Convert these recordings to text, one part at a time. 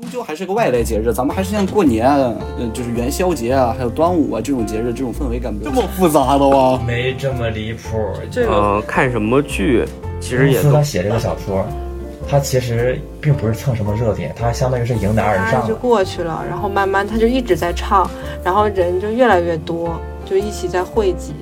终究还是个外来节日，咱们还是像过年，就是元宵节啊，还有端午啊这种节日，这种氛围感这么复杂的吗？没这么离谱。这个看什么剧，其实也都他写这个小说，他其实并不是蹭什么热点，他相当于是迎难而上，就过去了，然后慢慢他就一直在唱，然后人就越来越多，就一起在汇集。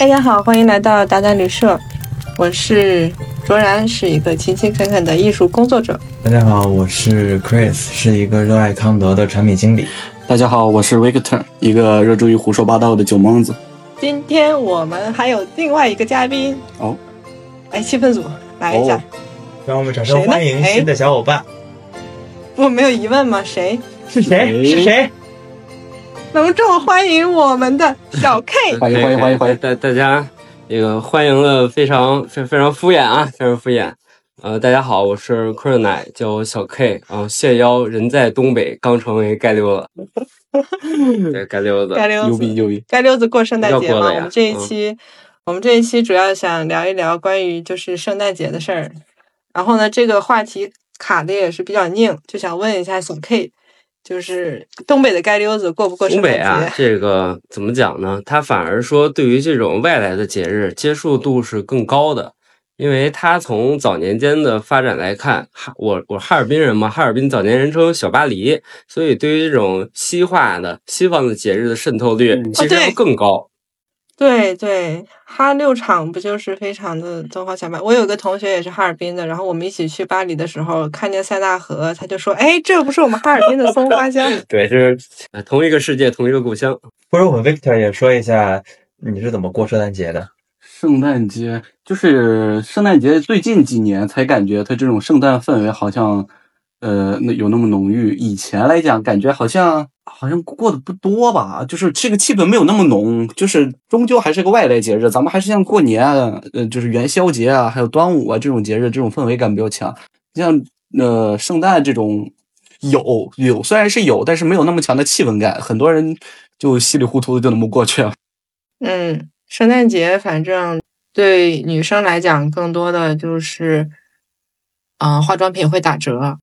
大家好，欢迎来到达达旅社，我是卓然，是一个勤勤恳恳的艺术工作者。大家好，我是 Chris， 是一个热爱康德的产品经理。大家好，我是 Victor， 一个热衷于胡说八道的酒蒙子。今天我们还有另外一个嘉宾哦，来气氛组来一下，让我们掌声欢迎新的小伙伴。我没有疑问吗？谁？是谁？是谁？隆重欢迎我们的小 K， 欢迎欢迎欢迎欢迎大家，这个欢迎的非常敷衍啊，非常敷衍。大家好，我是柯震奶，叫我小 K 啊，谢邀人在东北，刚成为街溜子。对，街溜子，牛逼牛逼！街溜子过圣诞节嘛，我们这一期主要想聊一聊关于就是圣诞节的事儿。然后呢，这个话题卡的也是比较硬，就想问一下小 K。就是东北的街溜子过不过圣诞节？东北啊，这个怎么讲呢？他反而说，对于这种外来的节日，接受度是更高的，因为他从早年间的发展来看，我哈尔滨人嘛，哈尔滨早年人称小巴黎，所以对于这种西化的西方的节日的渗透率，其实要更高。对对，哈六厂不就是非常的东方想法。我有个同学也是哈尔滨的，然后我们一起去巴黎的时候，看见塞纳河，他就说：“哎，这不是我们哈尔滨的松花江。”对，就是同一个世界，同一个故乡。不如我们 Victor 也说一下，你是怎么过圣诞节的？圣诞节就是圣诞节，最近几年才感觉它这种圣诞氛围好像，有那么浓郁。以前来讲，感觉好像过得不多吧，就是这个气氛没有那么浓，就是终究还是个外来节日，咱们还是像过年啊，就是元宵节啊，还有端午啊这种节日，这种氛围感比较强。像圣诞这种有虽然是有，但是没有那么强的气氛感，很多人就稀里糊涂的就那么过去了。圣诞节反正对女生来讲，更多的就是化妆品会打折，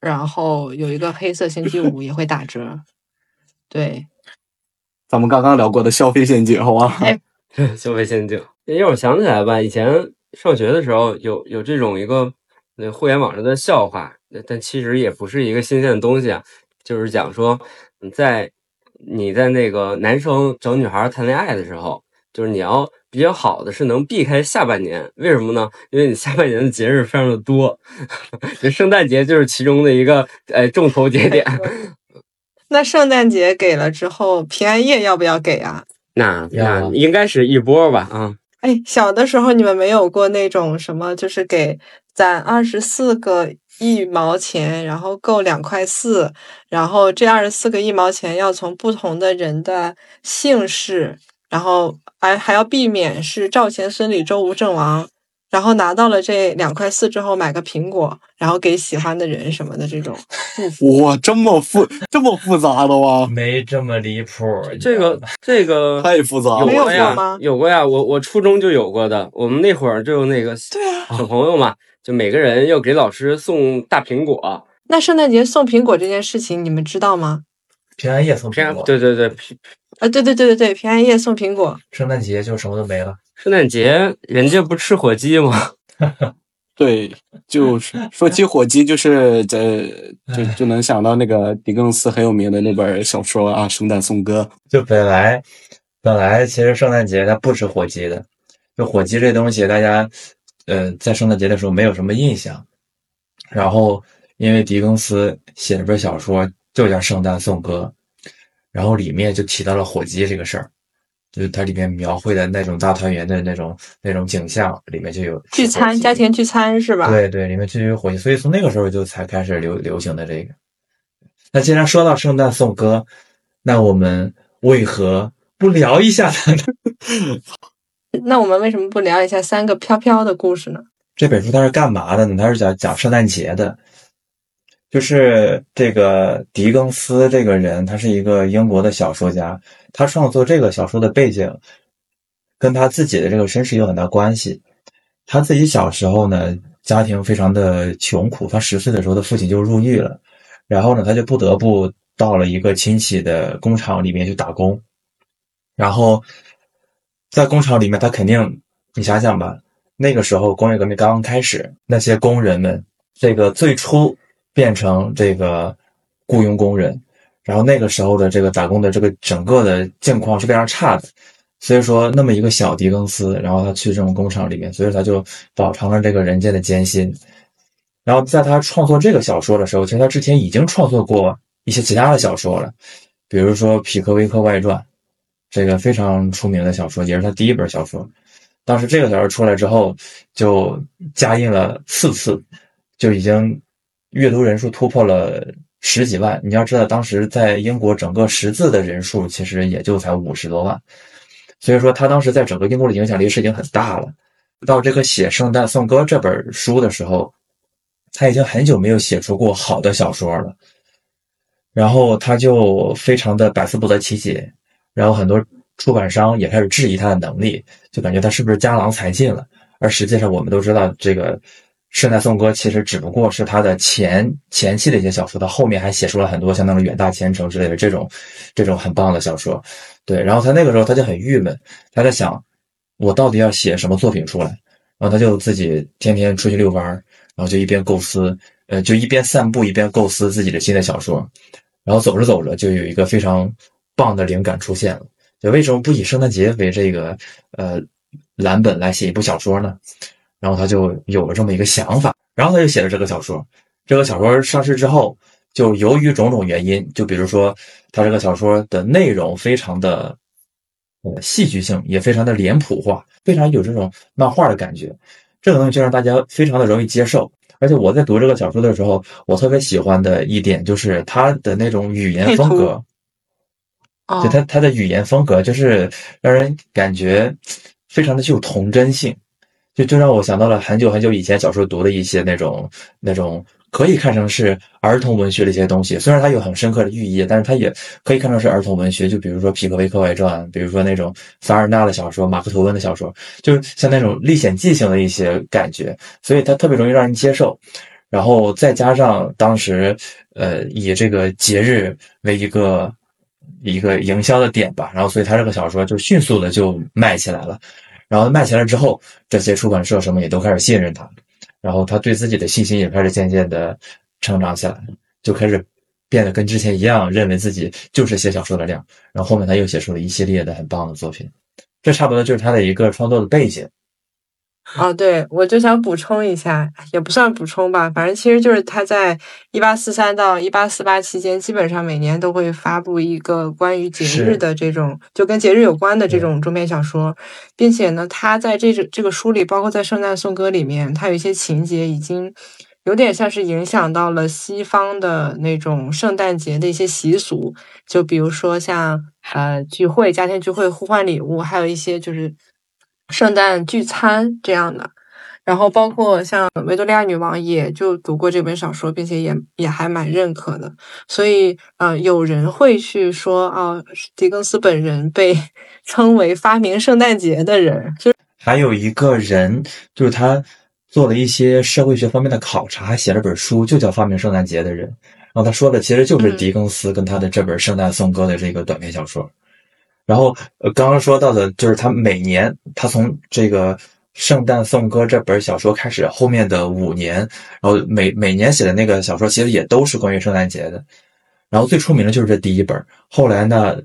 然后有一个黑色星期五也会打折。对，咱们刚刚聊过的消费陷阱，好吧？消费陷阱，要我想起来吧，以前上学的时候有这种一个互联网上的笑话，但其实也不是一个新鲜的东西啊。就是讲说，你在那个男生找女孩谈恋爱的时候，就是你要比较好的是能避开下半年，为什么呢？因为你下半年的节日非常的多，圣诞节就是其中的一个重头节点。那圣诞节给了之后，平安夜要不要给啊？那应该是一波吧啊！小的时候你们没有过那种什么，就是给攒24个1毛钱，然后够2.4块，然后这24个1毛钱要从不同的人的姓氏，然后还要避免是赵钱孙李周吴郑王，然后拿到了这2.4块之后买个苹果，然后给喜欢的人什么的这种。哇，这么复杂的吗？没这么离谱，这个太复杂了。没有过吗？有过呀，我初中就有过的。我们那会儿就那个小朋友嘛，就每个人要给老师送大苹果。那圣诞节送苹果这件事情你们知道吗？平安夜送苹果。对对对。对，平安夜送苹果，圣诞节就什么都没了。圣诞节人家不吃火鸡吗？对，就是说起火鸡，就是就能想到那个狄更斯很有名的那本小说啊，《圣诞颂歌》。就本来其实圣诞节它不吃火鸡的，就火鸡这东西，大家在圣诞节的时候没有什么印象。然后因为狄更斯写了本小说，就叫《圣诞颂歌》。然后里面就提到了火鸡这个事儿，就是它里面描绘的那种大团圆的那种景象，里面就有聚餐，家庭聚餐是吧？对对，里面就有火鸡，所以从那个时候就才开始流行的这个。那既然说到圣诞颂歌，那我们为何不聊一下它呢？那我们为什么不聊一下三个飘飘的故事呢？这本书它是干嘛的呢？它是讲圣诞节的。就是这个狄更斯这个人，他是一个英国的小说家，他创作这个小说的背景跟他自己的这个身世有很大关系。他自己小时候呢，家庭非常的穷苦，他10岁的时候的父亲就入狱了，然后呢他就不得不到了一个亲戚的工厂里面去打工。然后在工厂里面，他肯定，你想想吧，那个时候工业革命刚刚开始，那些工人们这个最初变成这个雇佣工人，然后那个时候的这个打工的这个整个的境况是非常差的，所以说那么一个小狄更斯，然后他去这种工厂里面，所以他就饱尝了这个人间的艰辛。然后在他创作这个小说的时候，其实他之前已经创作过一些其他的小说了，比如说《匹克威克外传》，这个非常出名的小说，也是他第一本小说。当时这个小说出来之后，就加印了4次，就已经阅读人数突破了10几万。你要知道当时在英国整个识字的人数其实也就才50多万，所以说他当时在整个英国的影响力是已经很大了。到这个写《圣诞颂歌》这本书的时候，他已经很久没有写出过好的小说了，然后他就非常的百思不得其解，然后很多出版商也开始质疑他的能力，就感觉他是不是江郎才尽了。而实际上我们都知道，这个圣诞颂歌其实只不过是他的前期的一些小说，他后面还写出了很多相当于远大前程之类的这种很棒的小说。对，然后他那个时候他就很郁闷，他在想我到底要写什么作品出来。然后他就自己天天出去遛弯，然后就一边构思，就一边散步一边构思自己的新的小说。然后走着走着就有一个非常棒的灵感出现了，就为什么不以圣诞节为这个蓝本来写一部小说呢？然后他就有了这么一个想法，然后他就写了这个小说。这个小说上市之后，就由于种种原因，就比如说他这个小说的内容非常的戏剧性，也非常的脸谱化，非常有这种漫画的感觉，这个东西就让大家非常的容易接受。而且我在读这个小说的时候，我特别喜欢的一点就是他的那种语言风格，就他的语言风格就是让人感觉非常的具有童真性，就让我想到了很久很久以前小时候读的一些那种可以看成是儿童文学的一些东西，虽然它有很深刻的寓意，但是它也可以看成是儿童文学，就比如说《匹克威克外传》，比如说那种凡尔纳的小说、马克吐温的小说，就是像那种历险记性的一些感觉，所以它特别容易让人接受。然后再加上当时以这个节日为一个营销的点吧，然后所以它这个小说就迅速的就卖起来了。然后卖起来之后，这些出版社什么也都开始信任他，然后他对自己的信心也开始渐渐的成长起来，就开始变得跟之前一样，认为自己就是写小说的料。然后后面他又写出了一系列的很棒的作品，这差不多就是他的一个创作的背景。对，我就想补充一下，也不算补充吧，反正其实就是他在1843到1848期间，基本上每年都会发布一个关于节日的这种，就跟节日有关的这种中篇小说，并且呢，他在这个书里，包括在《圣诞颂歌》里面，他有一些情节已经有点像是影响到了西方的那种圣诞节的一些习俗，就比如说像聚会、家庭聚会、互换礼物，还有一些就是圣诞聚餐这样的。然后包括像维多利亚女王也就读过这本小说，并且也还蛮认可的，所以有人会去说狄更斯本人被称为发明圣诞节的人。还有一个人就是他做了一些社会学方面的考察，还写了本书就叫《发明圣诞节的人》，然后他说的其实就是狄更斯跟他的这本《圣诞颂歌》的这个短篇小说。然后刚刚说到的就是他每年，他从这个《圣诞颂歌》这本小说开始，后面的5年，然后每年写的那个小说其实也都是关于圣诞节的。然后最出名的就是这第一本，后来呢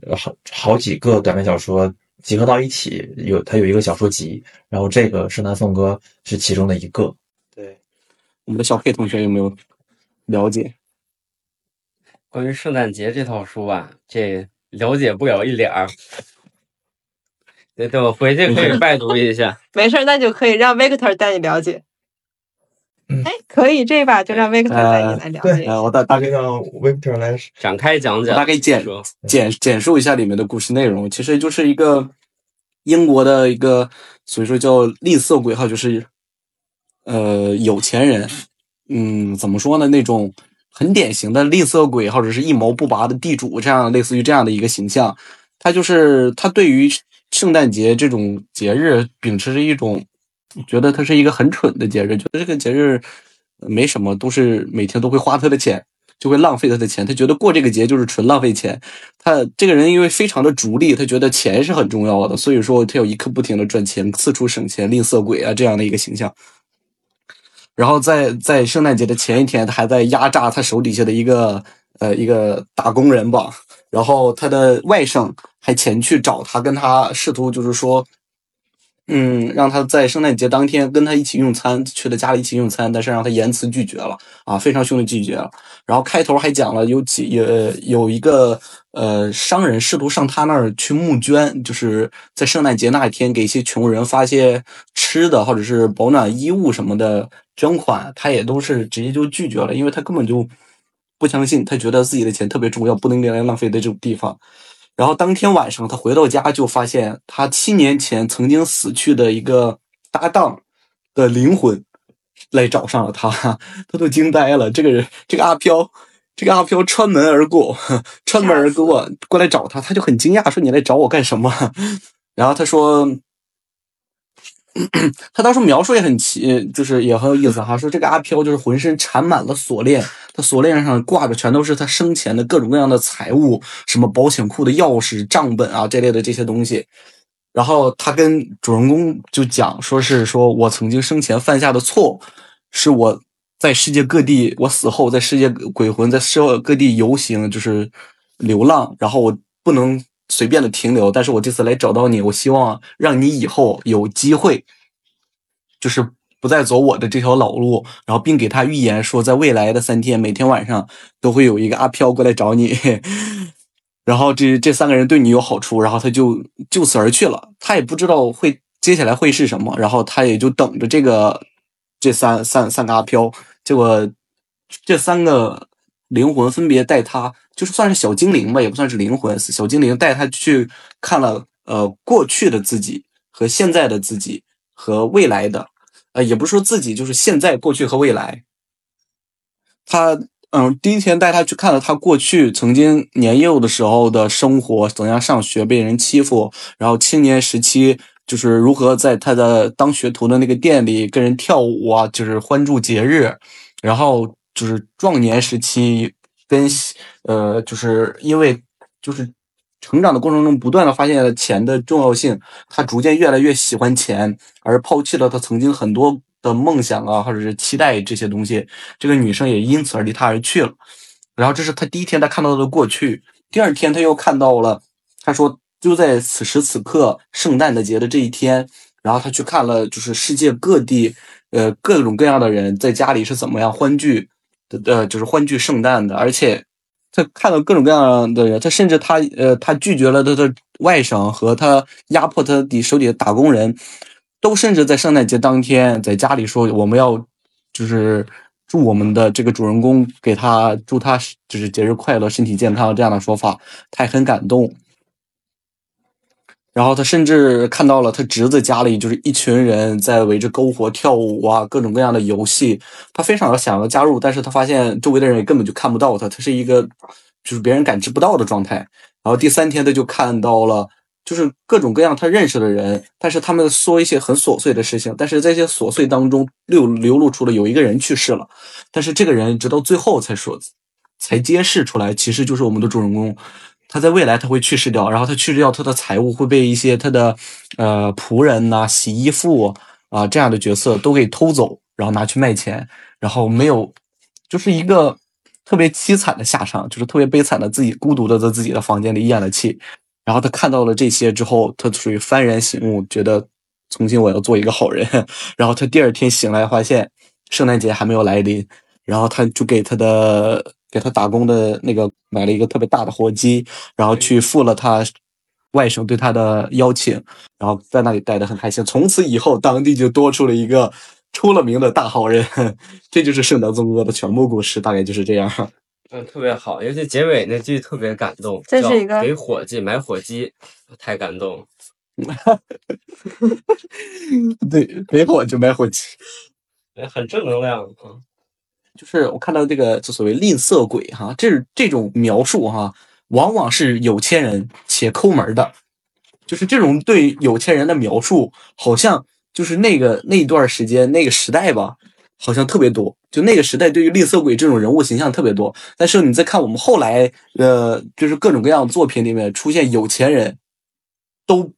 好几个短篇小说集合到一起，他有一个小说集，然后这个《圣诞颂歌》是其中的一个。对，我们的小黑同学有没有了解关于圣诞节这套书啊？这了解不了一点儿，对，我回去可以拜读一下。没事，那就可以让 Victor 带你了解。可以这把就让 Victor 带你来了解一下。我大概让 Victor 来展开讲讲，我大概简述一下里面的故事内容。其实就是一个英国的一个所以说叫吝啬鬼号，就是有钱人，怎么说呢，那种很典型的吝啬鬼或者是一毛不拔的地主，这样类似于这样的一个形象。他对于圣诞节这种节日秉持着一种觉得它是一个很蠢的节日，觉得这个节日没什么，都是每天都会花他的钱，就会浪费他的钱，他觉得过这个节就是纯浪费钱。他这个人因为非常的逐利，他觉得钱是很重要的，所以说他有一刻不停的赚钱，四处省钱，吝啬鬼啊这样的一个形象。然后在圣诞节的前一天，他还在压榨他手底下的一个打工人吧。然后他的外甥还前去找他，跟他试图就是说让他在圣诞节当天跟他一起用餐，去了家里一起用餐，但是让他严词拒绝了啊，非常凶的拒绝了。然后开头还讲了有一个商人试图上他那儿去募捐，就是在圣诞节那一天给一些穷人发些吃的或者是保暖衣物什么的捐款，他也都是直接就拒绝了，因为他根本就不相信，他觉得自己的钱特别重要，不能给人浪费的这种地方。然后当天晚上他回到家，就发现他7年前曾经死去的一个搭档的灵魂来找上了他，他都惊呆了。这个阿飘穿门而过过来找他，他就很惊讶，说你来找我干什么？然后他说他当时描述也很奇，就是也很有意思哈。说这个阿飘就是浑身缠满了锁链，他锁链上挂着全都是他生前的各种各样的财物，什么保险库的钥匙、账本啊这类的这些东西。然后他跟主人公就讲，说我曾经生前犯下的错，是我在世界各地，我死后在世界鬼魂在世界各地游行，就是流浪，然后我不能随便的停留，但是我这次来找到你，我希望让你以后有机会就是不再走我的这条老路，然后并给他预言说在未来的3天每天晚上都会有一个阿飘过来找你，然后这3个人对你有好处，然后他就此而去了。他也不知道会接下来会是什么，然后他也就等着这三个阿飘，结果这3个灵魂分别带他，就是算是小精灵吧，也不算是灵魂，小精灵带他去看了过去的自己和现在的自己和未来的，也不是说自己，就是现在、过去和未来。他第一天带他去看了他过去曾经年幼的时候的生活，怎样上学被人欺负，然后青年时期就是如何在他的当学徒的那个店里跟人跳舞啊，就是欢度节日，然后就是壮年时期跟就是因为就是成长的过程中不断的发现了钱的重要性，他逐渐越来越喜欢钱，而抛弃了他曾经很多的梦想啊或者是期待这些东西，这个女生也因此而离他而去了。然后这是他第一天他看到的过去。第二天他又看到了，他说就在此时此刻圣诞的节的这一天，然后他去看了就是世界各地各种各样的人在家里是怎么样欢聚，就是欢聚圣诞的，而且他看到各种各样的人，他甚至他拒绝了他的外甥和他压迫他手底的打工人，都甚至在圣诞节当天在家里说我们要就是祝我们的这个主人公祝他就是节日快乐、身体健康这样的说法，他也很感动。然后他甚至看到了他侄子家里就是一群人在围着篝火跳舞啊，各种各样的游戏，他非常想要加入，但是他发现周围的人也根本就看不到他是一个就是别人感知不到的状态。然后第3天他就看到了就是各种各样他认识的人，但是他们说一些很琐碎的事情，但是在这些琐碎当中流露出了有一个人去世了，但是这个人直到最后才揭示出来，其实就是我们的主人公，他在未来他会去世掉，然后他去世掉他的财物会被一些他的仆人呐、洗衣服啊、这样的角色都给偷走，然后拿去卖钱，然后没有就是一个特别凄惨的下场，就是特别悲惨的自己孤独的在自己的房间里咽了气。然后他看到了这些之后，他属于幡然醒悟，觉得从今我要做一个好人。然后他第2天醒来发现圣诞节还没有来临，然后他就给他打工的那个买了一个特别大的火鸡，然后去赴了他外甥对他的邀请，然后在那里待得很开心。从此以后当地就多出了一个出了名的大好人。这就是圣诞颂歌的全部故事，大概就是这样。特别好，尤其结尾那句特别感动，这是一个给火鸡买火鸡，太感动。对，没火就没火气，很正能量啊。就是我看到这个就所谓吝啬鬼哈，这种描述哈，往往是有钱人且抠门的，就是这种对有钱人的描述，好像就是那一段时间那个时代吧，好像特别多。就那个时代对于吝啬鬼这种人物形象特别多，但是你再看我们后来就是各种各样的作品里面出现有钱人都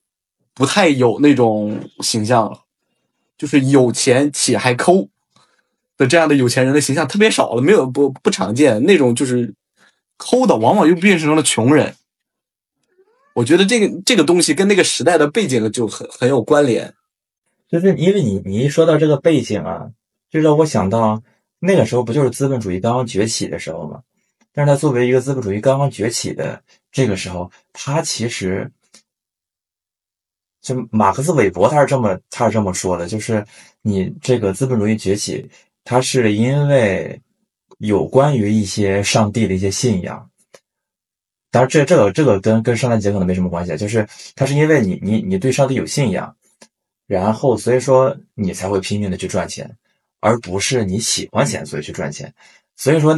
不太有那种形象了，就是有钱且还抠的这样的有钱人的形象特别少了，没有不常见。那种就是抠的往往又变成了穷人。我觉得这个东西跟那个时代的背景就很有关联。就是因为你一说到这个背景啊，就让我想到那个时候不就是资本主义刚刚崛起的时候吗？但是他作为一个资本主义刚刚崛起的这个时候，他其实就马克思韦伯他是这么说的，就是你这个资本主义崛起，它是因为有关于一些上帝的一些信仰。当然这个跟圣诞节可能没什么关系，就是它是因为你对上帝有信仰，然后所以说你才会拼命的去赚钱，而不是你喜欢钱所以去赚钱。所以说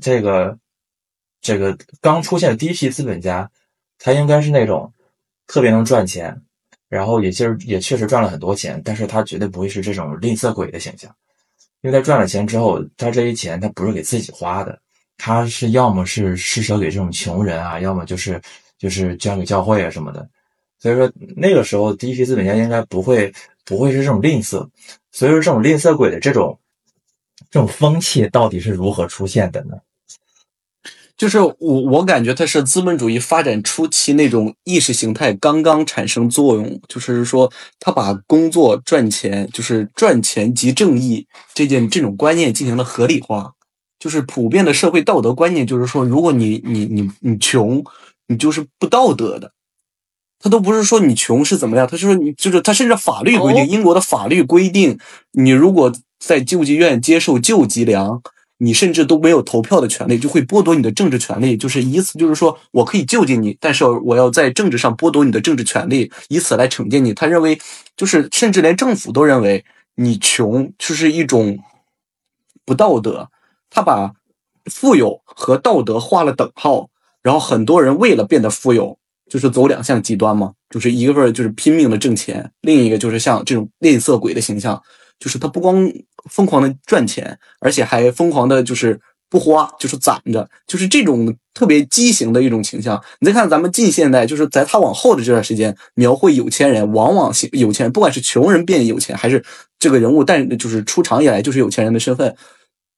这个刚出现的第一批资本家，他应该是那种特别能赚钱，然后也确实赚了很多钱，但是他绝对不会是这种吝啬鬼的形象。因为他赚了钱之后，他这些钱他不是给自己花的，他是要么是施舍给这种穷人啊，要么就是捐给教会啊什么的。所以说那个时候第一批资本家应该不会是这种吝啬。所以说这种吝啬鬼的这种风气到底是如何出现的呢？就是我感觉它是资本主义发展初期那种意识形态刚刚产生作用，就是说它把工作赚钱，就是赚钱即正义这种观念进行了合理化。就是普遍的社会道德观念，就是说如果你穷，你就是不道德的。他都不是说你穷是怎么样，他说你就是他甚至法律规定，英国的法律规定，你如果在救济院接受救济粮，你甚至都没有投票的权利，就会剥夺你的政治权利。就是以此，就是说我可以救济你，但是我要在政治上剥夺你的政治权利，以此来惩戒你。他认为，就是甚至连政府都认为你穷就是一种不道德。他把富有和道德画了等号，然后很多人为了变得富有，就是走两项极端嘛，就是一个就是拼命的挣钱，另一个就是像这种吝啬鬼的形象。就是他不光疯狂的赚钱，而且还疯狂的就是不花，就是攒着，就是这种特别畸形的一种倾向。你再看咱们近现代，就是在他往后的这段时间，描绘有钱人，往往有钱人不管是穷人变有钱，还是这个人物但就是出场以来就是有钱人的身份，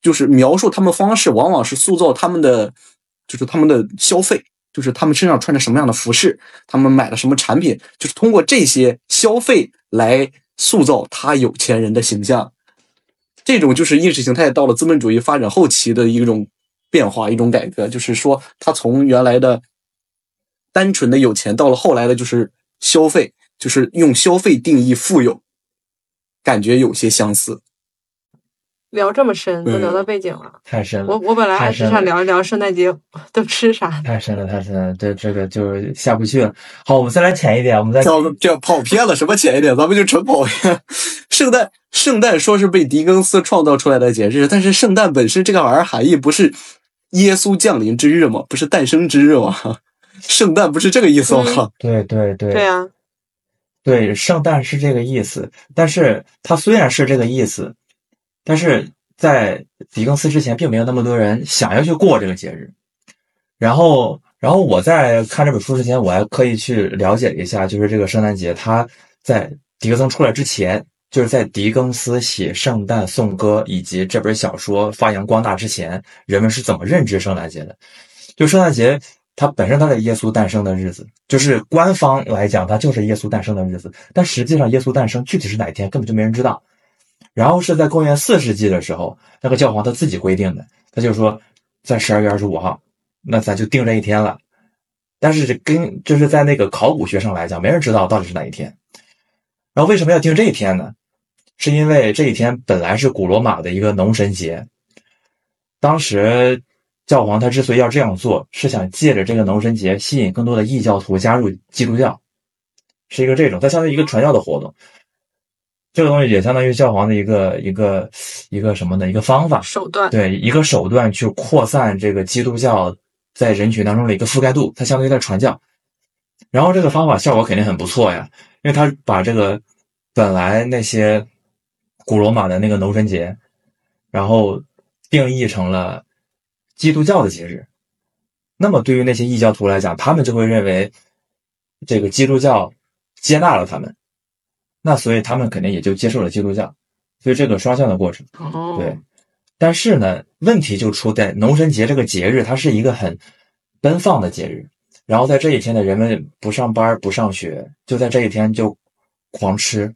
就是描述他们方式往往是塑造他们的，就是他们的消费，就是他们身上穿着什么样的服饰，他们买了什么产品，就是通过这些消费来塑造他有钱人的形象。这种就是意识形态到了资本主义发展后期的一种变化，一种改革。就是说他从原来的单纯的有钱，到了后来的就是消费，就是用消费定义富有，感觉有些相似。聊这么深，都聊到背景了，太深了。我本来还是想聊一聊圣诞节都吃啥，太深了。对，这个就是下不去了。好，我们再来浅一点，我们再这跑偏了，什么浅一点，咱们就纯跑偏。圣诞说是被狄更斯创造出来的节日，但是圣诞本身这个玩意儿含义不是耶稣降临之日吗？不是诞生之日吗？圣诞不是这个意思吗？对。对啊，对，圣诞是这个意思，但是它虽然是这个意思。但是在狄更斯之前并没有那么多人想要去过这个节日。然后我在看这本书之前，我还刻意去了解一下，就是这个圣诞节它在狄更斯出来之前，就是在狄更斯写圣诞颂歌以及这本小说发扬光大之前，人们是怎么认知圣诞节的。就圣诞节它本身它是耶稣诞生的日子，就是官方来讲它就是耶稣诞生的日子，但实际上耶稣诞生具体是哪一天根本就没人知道。然后是在公元4世纪的时候，那个教皇他自己规定的，他就说在12月25号，那咱就定这一天了。但是就是在那个考古学上来讲，没人知道到底是哪一天。然后为什么要定这一天呢？是因为这一天本来是古罗马的一个农神节，当时教皇他之所以要这样做，是想借着这个农神节吸引更多的异教徒加入基督教，是一个这种，它相当于一个传教的活动。这个东西也相当于教皇的一个什么的一个方法手段，对，一个手段去扩散这个基督教在人群当中的一个覆盖度，它相当于在传教。然后这个方法效果肯定很不错呀，因为它把这个本来那些古罗马的那个农神节，然后定义成了基督教的节日。那么对于那些异教徒来讲，他们就会认为这个基督教接纳了他们，那所以他们肯定也就接受了基督教，所以这个双向的过程。对，但是呢，问题就出在农神节这个节日，它是一个很奔放的节日，然后在这一天的人们不上班不上学，就在这一天就狂吃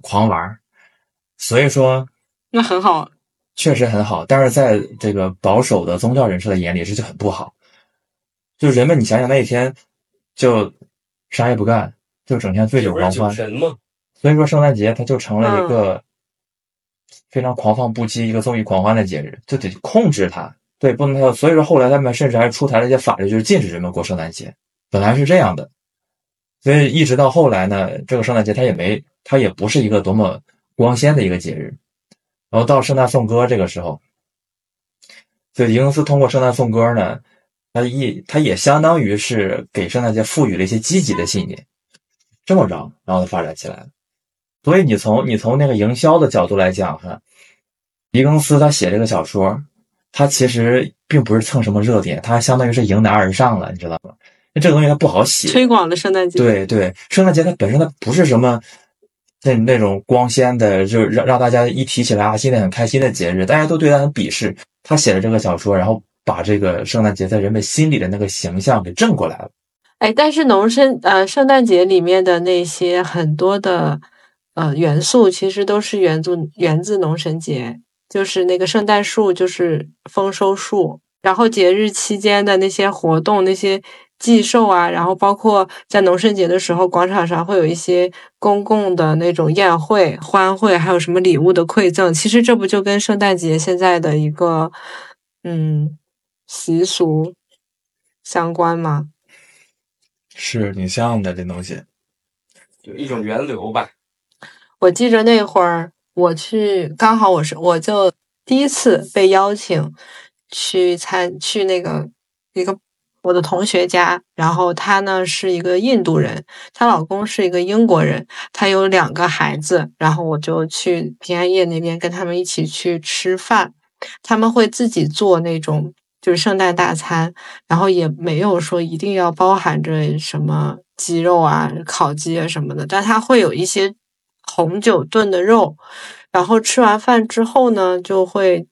狂玩，所以说那很好，确实很好，但是在这个保守的宗教人士的眼里这就很不好。就人们你想想那一天就啥也不干，就整天醉酒狂欢，所以说圣诞节它就成了一个非常狂放不羁、一个纵欲狂欢的节日，就得控制它，对，不能。所以说后来他们甚至还出台了一些法律，就是禁止人们过圣诞节，本来是这样的。所以一直到后来呢，这个圣诞节它也不是一个多么光鲜的一个节日。然后到圣诞颂歌这个时候，所以尤金斯通过圣诞颂歌呢，它也相当于是给圣诞节赋予了一些积极的信念，这么着，然后它发展起来了。所以你从那个营销的角度来讲哈，狄更斯他写这个小说，他其实并不是蹭什么热点，他相当于是迎难而上了，你知道吗？那这个东西它不好写。推广的圣诞节。对对，圣诞节它本身它不是什么那种光鲜的，就让大家一提起来啊，现在很开心的节日，大家都对他很鄙视。他写了这个小说，然后把这个圣诞节在人们心里的那个形象给正过来了。哎，但是圣诞节里面的那些很多的元素，其实都是源自农神节，就是那个圣诞树，就是丰收树，然后节日期间的那些活动，那些祭寿啊，然后包括在农神节的时候，广场上会有一些公共的那种宴会、欢会，还有什么礼物的馈赠。其实这不就跟圣诞节现在的一个习俗相关吗？是挺像的，这东西就一种源流吧。我记着那会儿我去，刚好我就第一次被邀请去那个一个我的同学家，然后她呢是一个印度人，她老公是一个英国人，她有2个孩子，然后我就去平安夜那边跟他们一起去吃饭，他们会自己做那种就是圣诞大餐，然后也没有说一定要包含着什么鸡肉啊、烤鸡啊什么的，但它会有一些红酒炖的肉，然后吃完饭之后呢，就会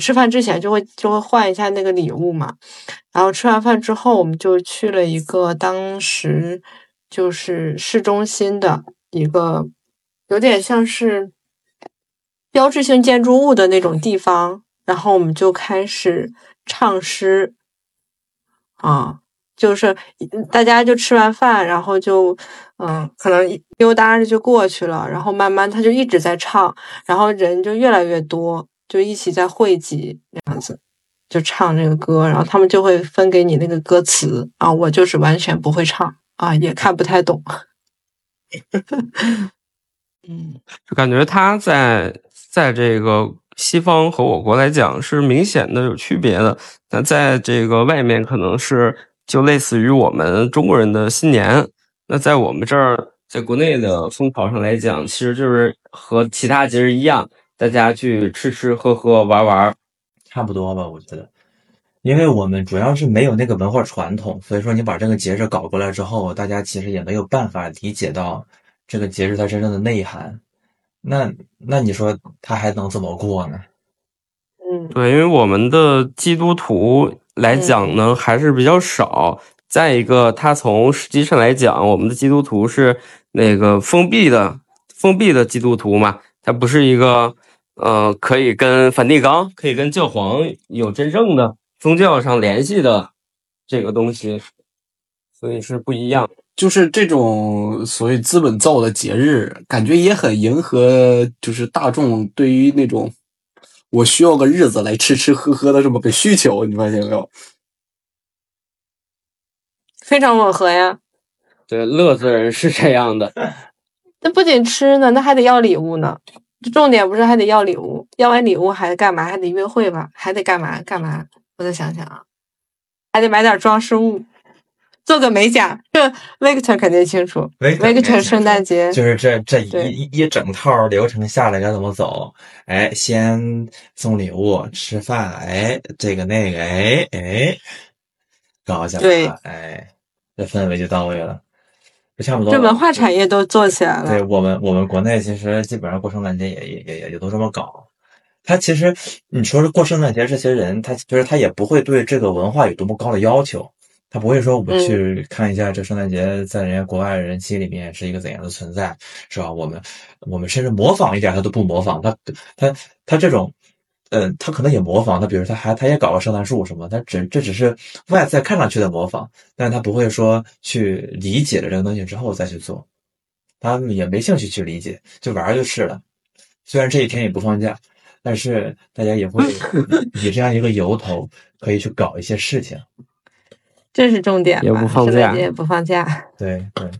吃饭之前就会换一下那个礼物嘛，然后吃完饭之后我们就去了一个当时就是市中心的一个有点像是标志性建筑物的那种地方，然后我们就开始唱诗啊，就是大家就吃完饭，然后就可能溜达着就过去了，然后慢慢他就一直在唱，然后人就越来越多，就一起在汇集那样子，就唱这个歌，然后他们就会分给你那个歌词啊，我就是完全不会唱啊，也看不太懂。就感觉他在这个西方和我国来讲是明显的有区别的，那在这个外面可能是就类似于我们中国人的新年，那在我们这儿在国内的风潮上来讲，其实就是和其他节日一样，大家去吃吃喝喝玩玩，差不多吧，我觉得。因为我们主要是没有那个文化传统，所以说你把这个节日搞过来之后，大家其实也没有办法理解到这个节日它真正的内涵。那你说他还能怎么过呢？对，因为我们的基督徒来讲呢还是比较少，再一个他从实际上来讲，我们的基督徒是那个封闭的基督徒嘛，他不是一个可以跟梵蒂冈可以跟教皇有真正的宗教上联系的这个东西，所以是不一样。就是这种所谓资本造的节日，感觉也很迎合就是大众对于那种我需要个日子来吃吃喝喝的这么个需求，你发现没有？非常吻合呀。这乐子人是这样的。那不仅吃呢，那还得要礼物呢。重点不是还得要礼物，要完礼物还得干嘛？还得约会吧？还得干嘛干嘛？我再想想啊，还得买点装饰物，做个美甲。这 Victor 肯定清楚 Victor 圣诞节就是这一整套流程下来该怎么走？哎，先送礼物，吃饭，哎，这个那个，哎，搞起来，对，哎，这氛围就到位了。这文化产业都做起来了。对，我们国内其实基本上过圣诞节也都这么搞。他其实你说是过圣诞节，这些人他就是他也不会对这个文化有多么高的要求，他不会说我去看一下这圣诞节在人家国外人心里面是一个怎样的存在，是吧？我们甚至模仿一点他都不模仿，他这种。他可能也模仿，他比如他也搞个圣诞树什么，这只是外在看上去的模仿，但是他不会说去理解了这个东西之后再去做，他们也没兴趣去理解，就玩就是了。虽然这一天也不放假，但是大家也会以这样一个由头可以去搞一些事情。这是重点，也不放假，也不放假。对对。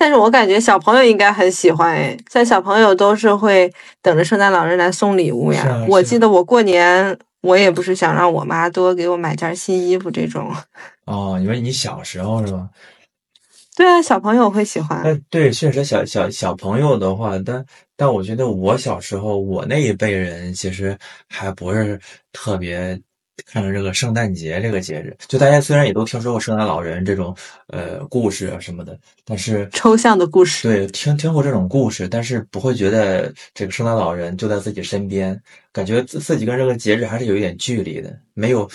但是我感觉小朋友应该很喜欢诶，在小朋友都是会等着圣诞老人来送礼物呀。啊啊、我记得我过年我也不是想让我妈多给我买件新衣服这种。哦，因为你小时候是吧？对啊，小朋友会喜欢。对，确实小朋友的话，但我觉得我小时候我那一辈人其实还不是特别。看着这个圣诞节这个节日，就大家虽然也都听说过圣诞老人这种故事啊什么的，但是抽象的故事，对，听过这种故事，但是不会觉得这个圣诞老人就在自己身边，感觉自己跟这个节日还是有一点距离的，没有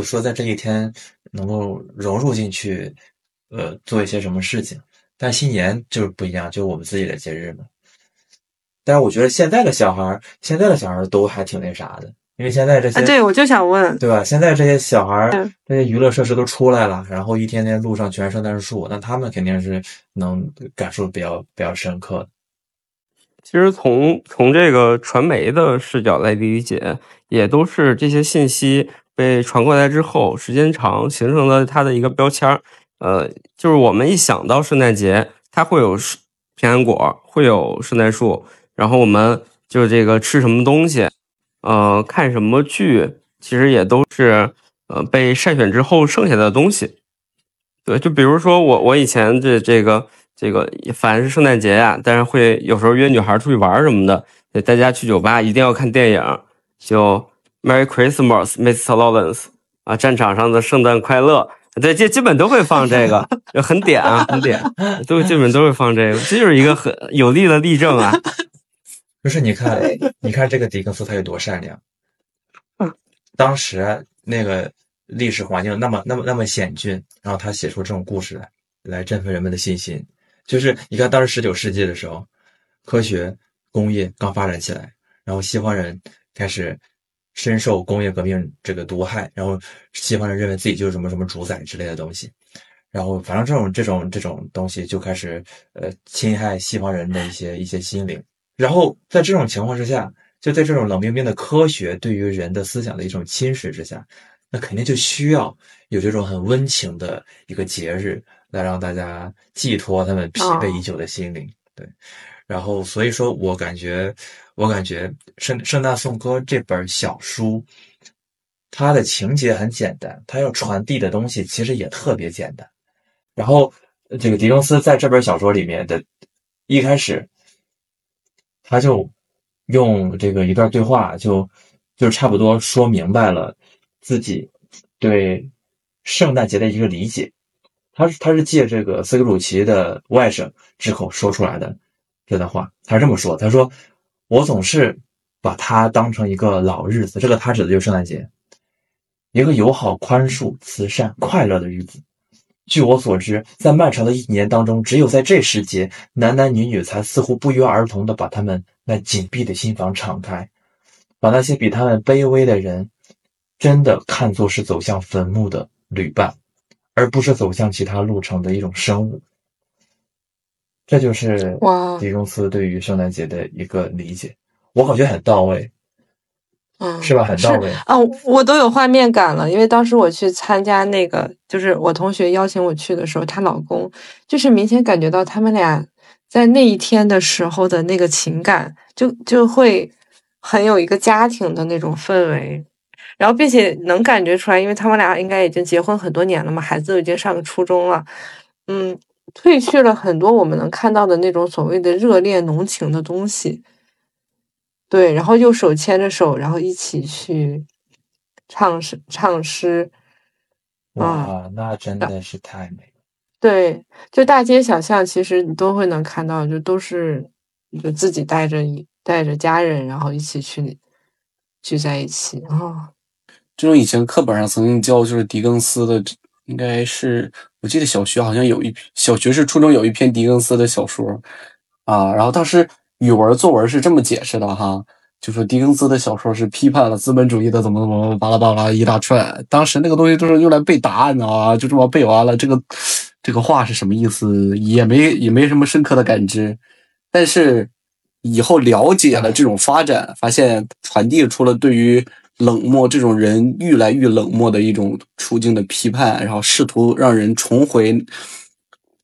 说在这一天能够融入进去，做一些什么事情。但新年就是不一样，就是我们自己的节日嘛。但是我觉得现在的小孩都还挺那啥的。因为现在这些，对，我就想问，对吧？现在这些小孩，这些娱乐设施都出来了，然后一天天路上全是圣诞树，那他们肯定是能感受比较深刻的。其实从这个传媒的视角来理解，也都是这些信息被传过来之后，时间长形成了它的一个标签。就是我们一想到圣诞节，它会有平安果，会有圣诞树，然后我们就这个吃什么东西。看什么剧，其实也都是被筛选之后剩下的东西。对，就比如说我以前这个凡是圣诞节啊，但是会有时候约女孩出去玩什么的，大家去酒吧一定要看电影，就 Merry Christmas, Mr. Lawrence 啊，战场上的圣诞快乐，对，这基本都会放这个，很点啊，很点，都基本都会放这个，这就是一个很有力的例证啊。就是你看这个狄更斯他有多善良，当时那个历史环境那么险峻，然后他写出这种故事来振奋人们的信心。就是你看当时19世纪的时候，科学工业刚发展起来，然后西方人开始深受工业革命这个毒害，然后西方人认为自己就是什么什么主宰之类的东西，然后反正这种东西就开始侵害西方人的一些心灵。然后在这种情况之下，就在这种冷冰冰的科学对于人的思想的一种侵蚀之下，那肯定就需要有这种很温情的一个节日来让大家寄托他们疲惫已久的心灵。对，然后所以说我感觉圣诞颂歌这本小书，它的情节很简单，它要传递的东西其实也特别简单。然后这个狄更斯在这本小说里面的一开始，他就用这个一段对话就差不多说明白了自己对圣诞节的一个理解。他是借这个斯克鲁奇的外甥之口说出来的这段话。他这么说，他说我总是把它当成一个老日子，这个他指的就是圣诞节，一个友好、宽恕、慈善、快乐的日子。据我所知，在漫长的一年当中，只有在这时节，男男女女才似乎不约而同地把他们那紧闭的心房敞开，把那些比他们卑微的人真的看作是走向坟墓的旅伴，而不是走向其他路程的一种生物。这就是狄更斯对于圣诞节的一个理解，我感觉很到位。是吧？很到位啊，我都有画面感了。因为当时我去参加那个，就是我同学邀请我去的时候，她老公就是明显感觉到他们俩在那一天的时候的那个情感，就会很有一个家庭的那种氛围。然后并且能感觉出来，因为他们俩应该已经结婚很多年了嘛，孩子都已经上初中了，褪去了很多我们能看到的那种所谓的热恋浓情的东西。对，然后又手牵着手，然后一起去唱诗。哇，那真的是太美了。对，就大街小巷其实你都会能看到，就都是就自己带着家人，然后一起去聚在一起啊。这种以前课本上曾经教，就是狄更斯的，应该是我记得小学好像有一篇，小学是初中有一篇狄更斯的小说啊。然后当时语文作文是这么解释的哈，就说狄更斯的小说是批判了资本主义的怎么怎么巴拉巴拉一大串。当时那个东西都是用来背答案啊，就这么背完了，这个话是什么意思，也没什么深刻的感知。但是以后了解了这种发展，发现传递出了对于冷漠这种人越来越冷漠的一种处境的批判，然后试图让人重回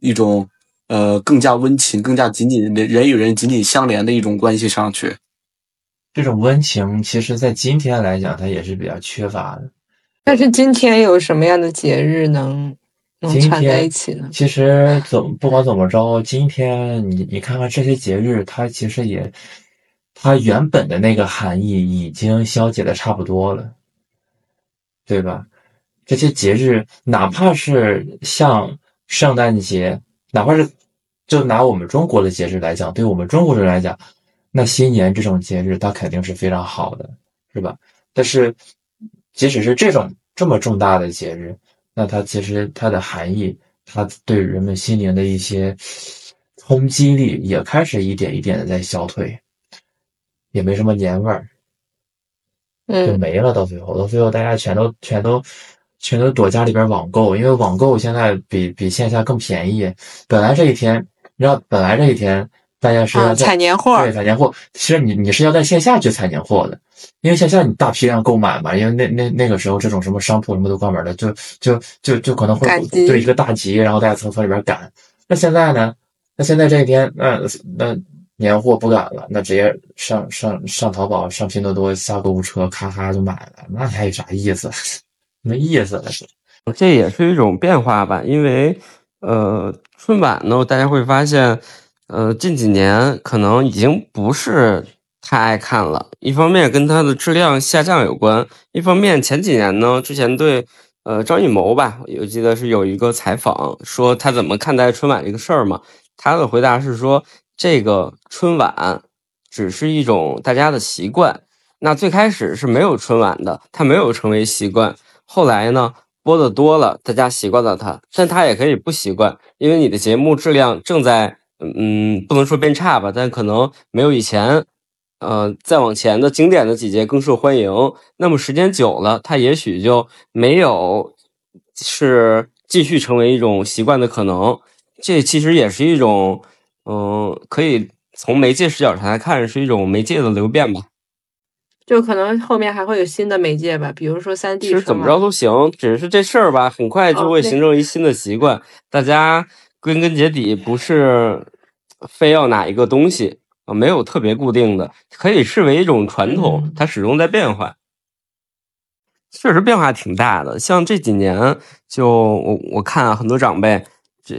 一种更加温情、更加紧紧人与人紧紧相连的一种关系上去。这种温情其实在今天来讲它也是比较缺乏的。但是今天有什么样的节日能缠在一起呢？其实不管怎么着，今天你看看这些节日，它其实也它原本的那个含义已经消解的差不多了，对吧？这些节日哪怕是像圣诞节，哪怕是就拿我们中国的节日来讲，对我们中国人来讲，那新年这种节日它肯定是非常好的，是吧？但是即使是这么重大的节日，那它其实它的含义，它对人们心灵的一些冲击力也开始一点一点的在消退，也没什么年味儿，就没了。到最后大家全都躲家里边网购，因为网购现在比线下更便宜。本来这一天大家是要采年货，对，采年货。其实你是要在线下去采年货的，因为线下你大批量购买嘛，因为那个时候这种什么商铺什么都关门了，就可能会对一个大集，然后大家从里边赶。那现在呢？那现在这一天，那年货不赶了，那直接上淘宝、上拼多多、下购物车，咔咔就买了，那还有啥意思？没意思了。这也是一种变化吧，因为春晚呢，大家会发现。近几年可能已经不是太爱看了，一方面跟它的质量下降有关，一方面前几年呢，之前对张艺谋吧，我记得是有一个采访说他怎么看待春晚这个事儿嘛，他的回答是说这个春晚只是一种大家的习惯，那最开始是没有春晚的，它没有成为习惯，后来呢播的多了，大家习惯了它，但它也可以不习惯，因为你的节目质量正在不能说变差吧，但可能没有以前再往前的经典的几节更受欢迎，那么时间久了它也许就没有是继续成为一种习惯的可能。这其实也是一种可以从媒介视角上来看是一种媒介的流变吧，就可能后面还会有新的媒介吧，比如说 3D 其实怎么着都行，只是这事儿吧很快就会形成一新的习惯，大家归根结底不是非要哪一个东西，没有特别固定的，可以视为一种传统，它始终在变化。确实变化挺大的，像这几年就我看啊，很多长辈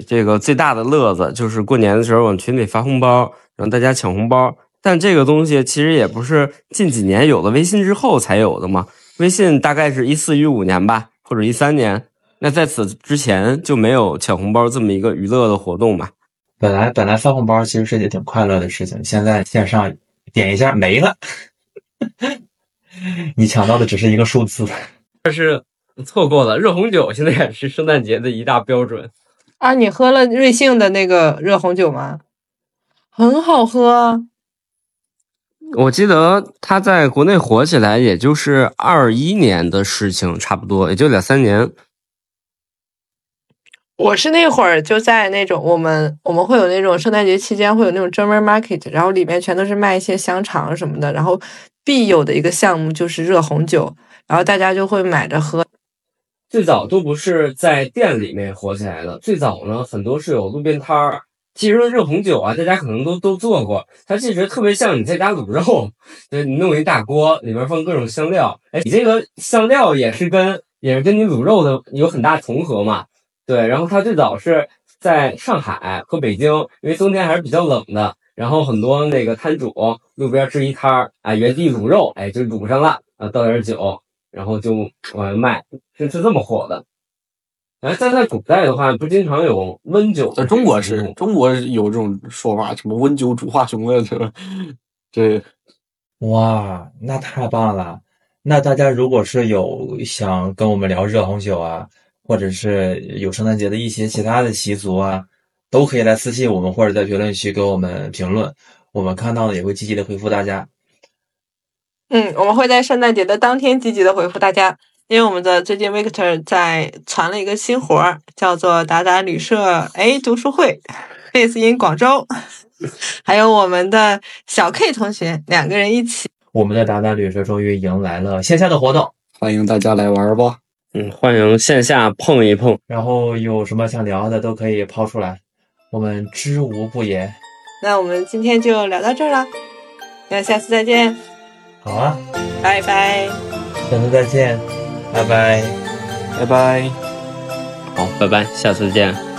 这个最大的乐子就是过年的时候往群里发红包，让大家抢红包，但这个东西其实也不是近几年有的，微信之后才有的嘛，微信大概是14、15年吧，或者13年。那在此之前就没有抢红包这么一个娱乐的活动嘛？本来发红包其实是也挺快乐的事情，现在线上点一下没了，你抢到的只是一个数字，但是错过了。热红酒现在也是圣诞节的一大标准啊！你喝了瑞幸的那个热红酒吗？很好喝，我记得它在国内火起来也就是21年的事情，差不多也就2、3年。我是那会儿就在那种我们会有那种圣诞节期间会有那种专门 market， 然后里面全都是卖一些香肠什么的，然后必有的一个项目就是热红酒，然后大家就会买着喝。最早都不是在店里面火起来的，最早呢很多是有路边摊儿。其实热红酒啊，大家可能都做过，它其实特别像你在家卤肉，就是你弄一大锅，里面放各种香料。哎，你这个香料也是跟你卤肉的有很大重合嘛。对，然后它最早是在上海和北京，因为冬天还是比较冷的，然后很多那个摊主路边支一摊儿，哎，原地卤肉，哎，就卤上了啊，倒点酒，然后就往外卖，是这么火的。哎，但在古代的话，不经常有温酒？在中国有这种说法，什么温酒煮华雄的，对，哇，那太棒了！那大家如果是有想跟我们聊热红酒啊，或者是有圣诞节的一些其他的习俗啊，都可以来私信我们，或者在评论区给我们评论，我们看到的也会积极的回复大家。嗯，我们会在圣诞节的当天积极的回复大家。因为我们的最近 Victor 在传了一个新活，叫做达达旅社 A 读书会 ，base in 广州，还有我们的小 K 同学两个人一起。我们的达达旅社终于迎来了线下的活动，欢迎大家来玩吧。嗯，欢迎线下碰一碰，然后有什么想聊的都可以抛出来，我们知无不言。那我们今天就聊到这儿了，那下次再见。好啊，拜拜，下次再见。拜拜，拜拜，好，拜拜，下次见。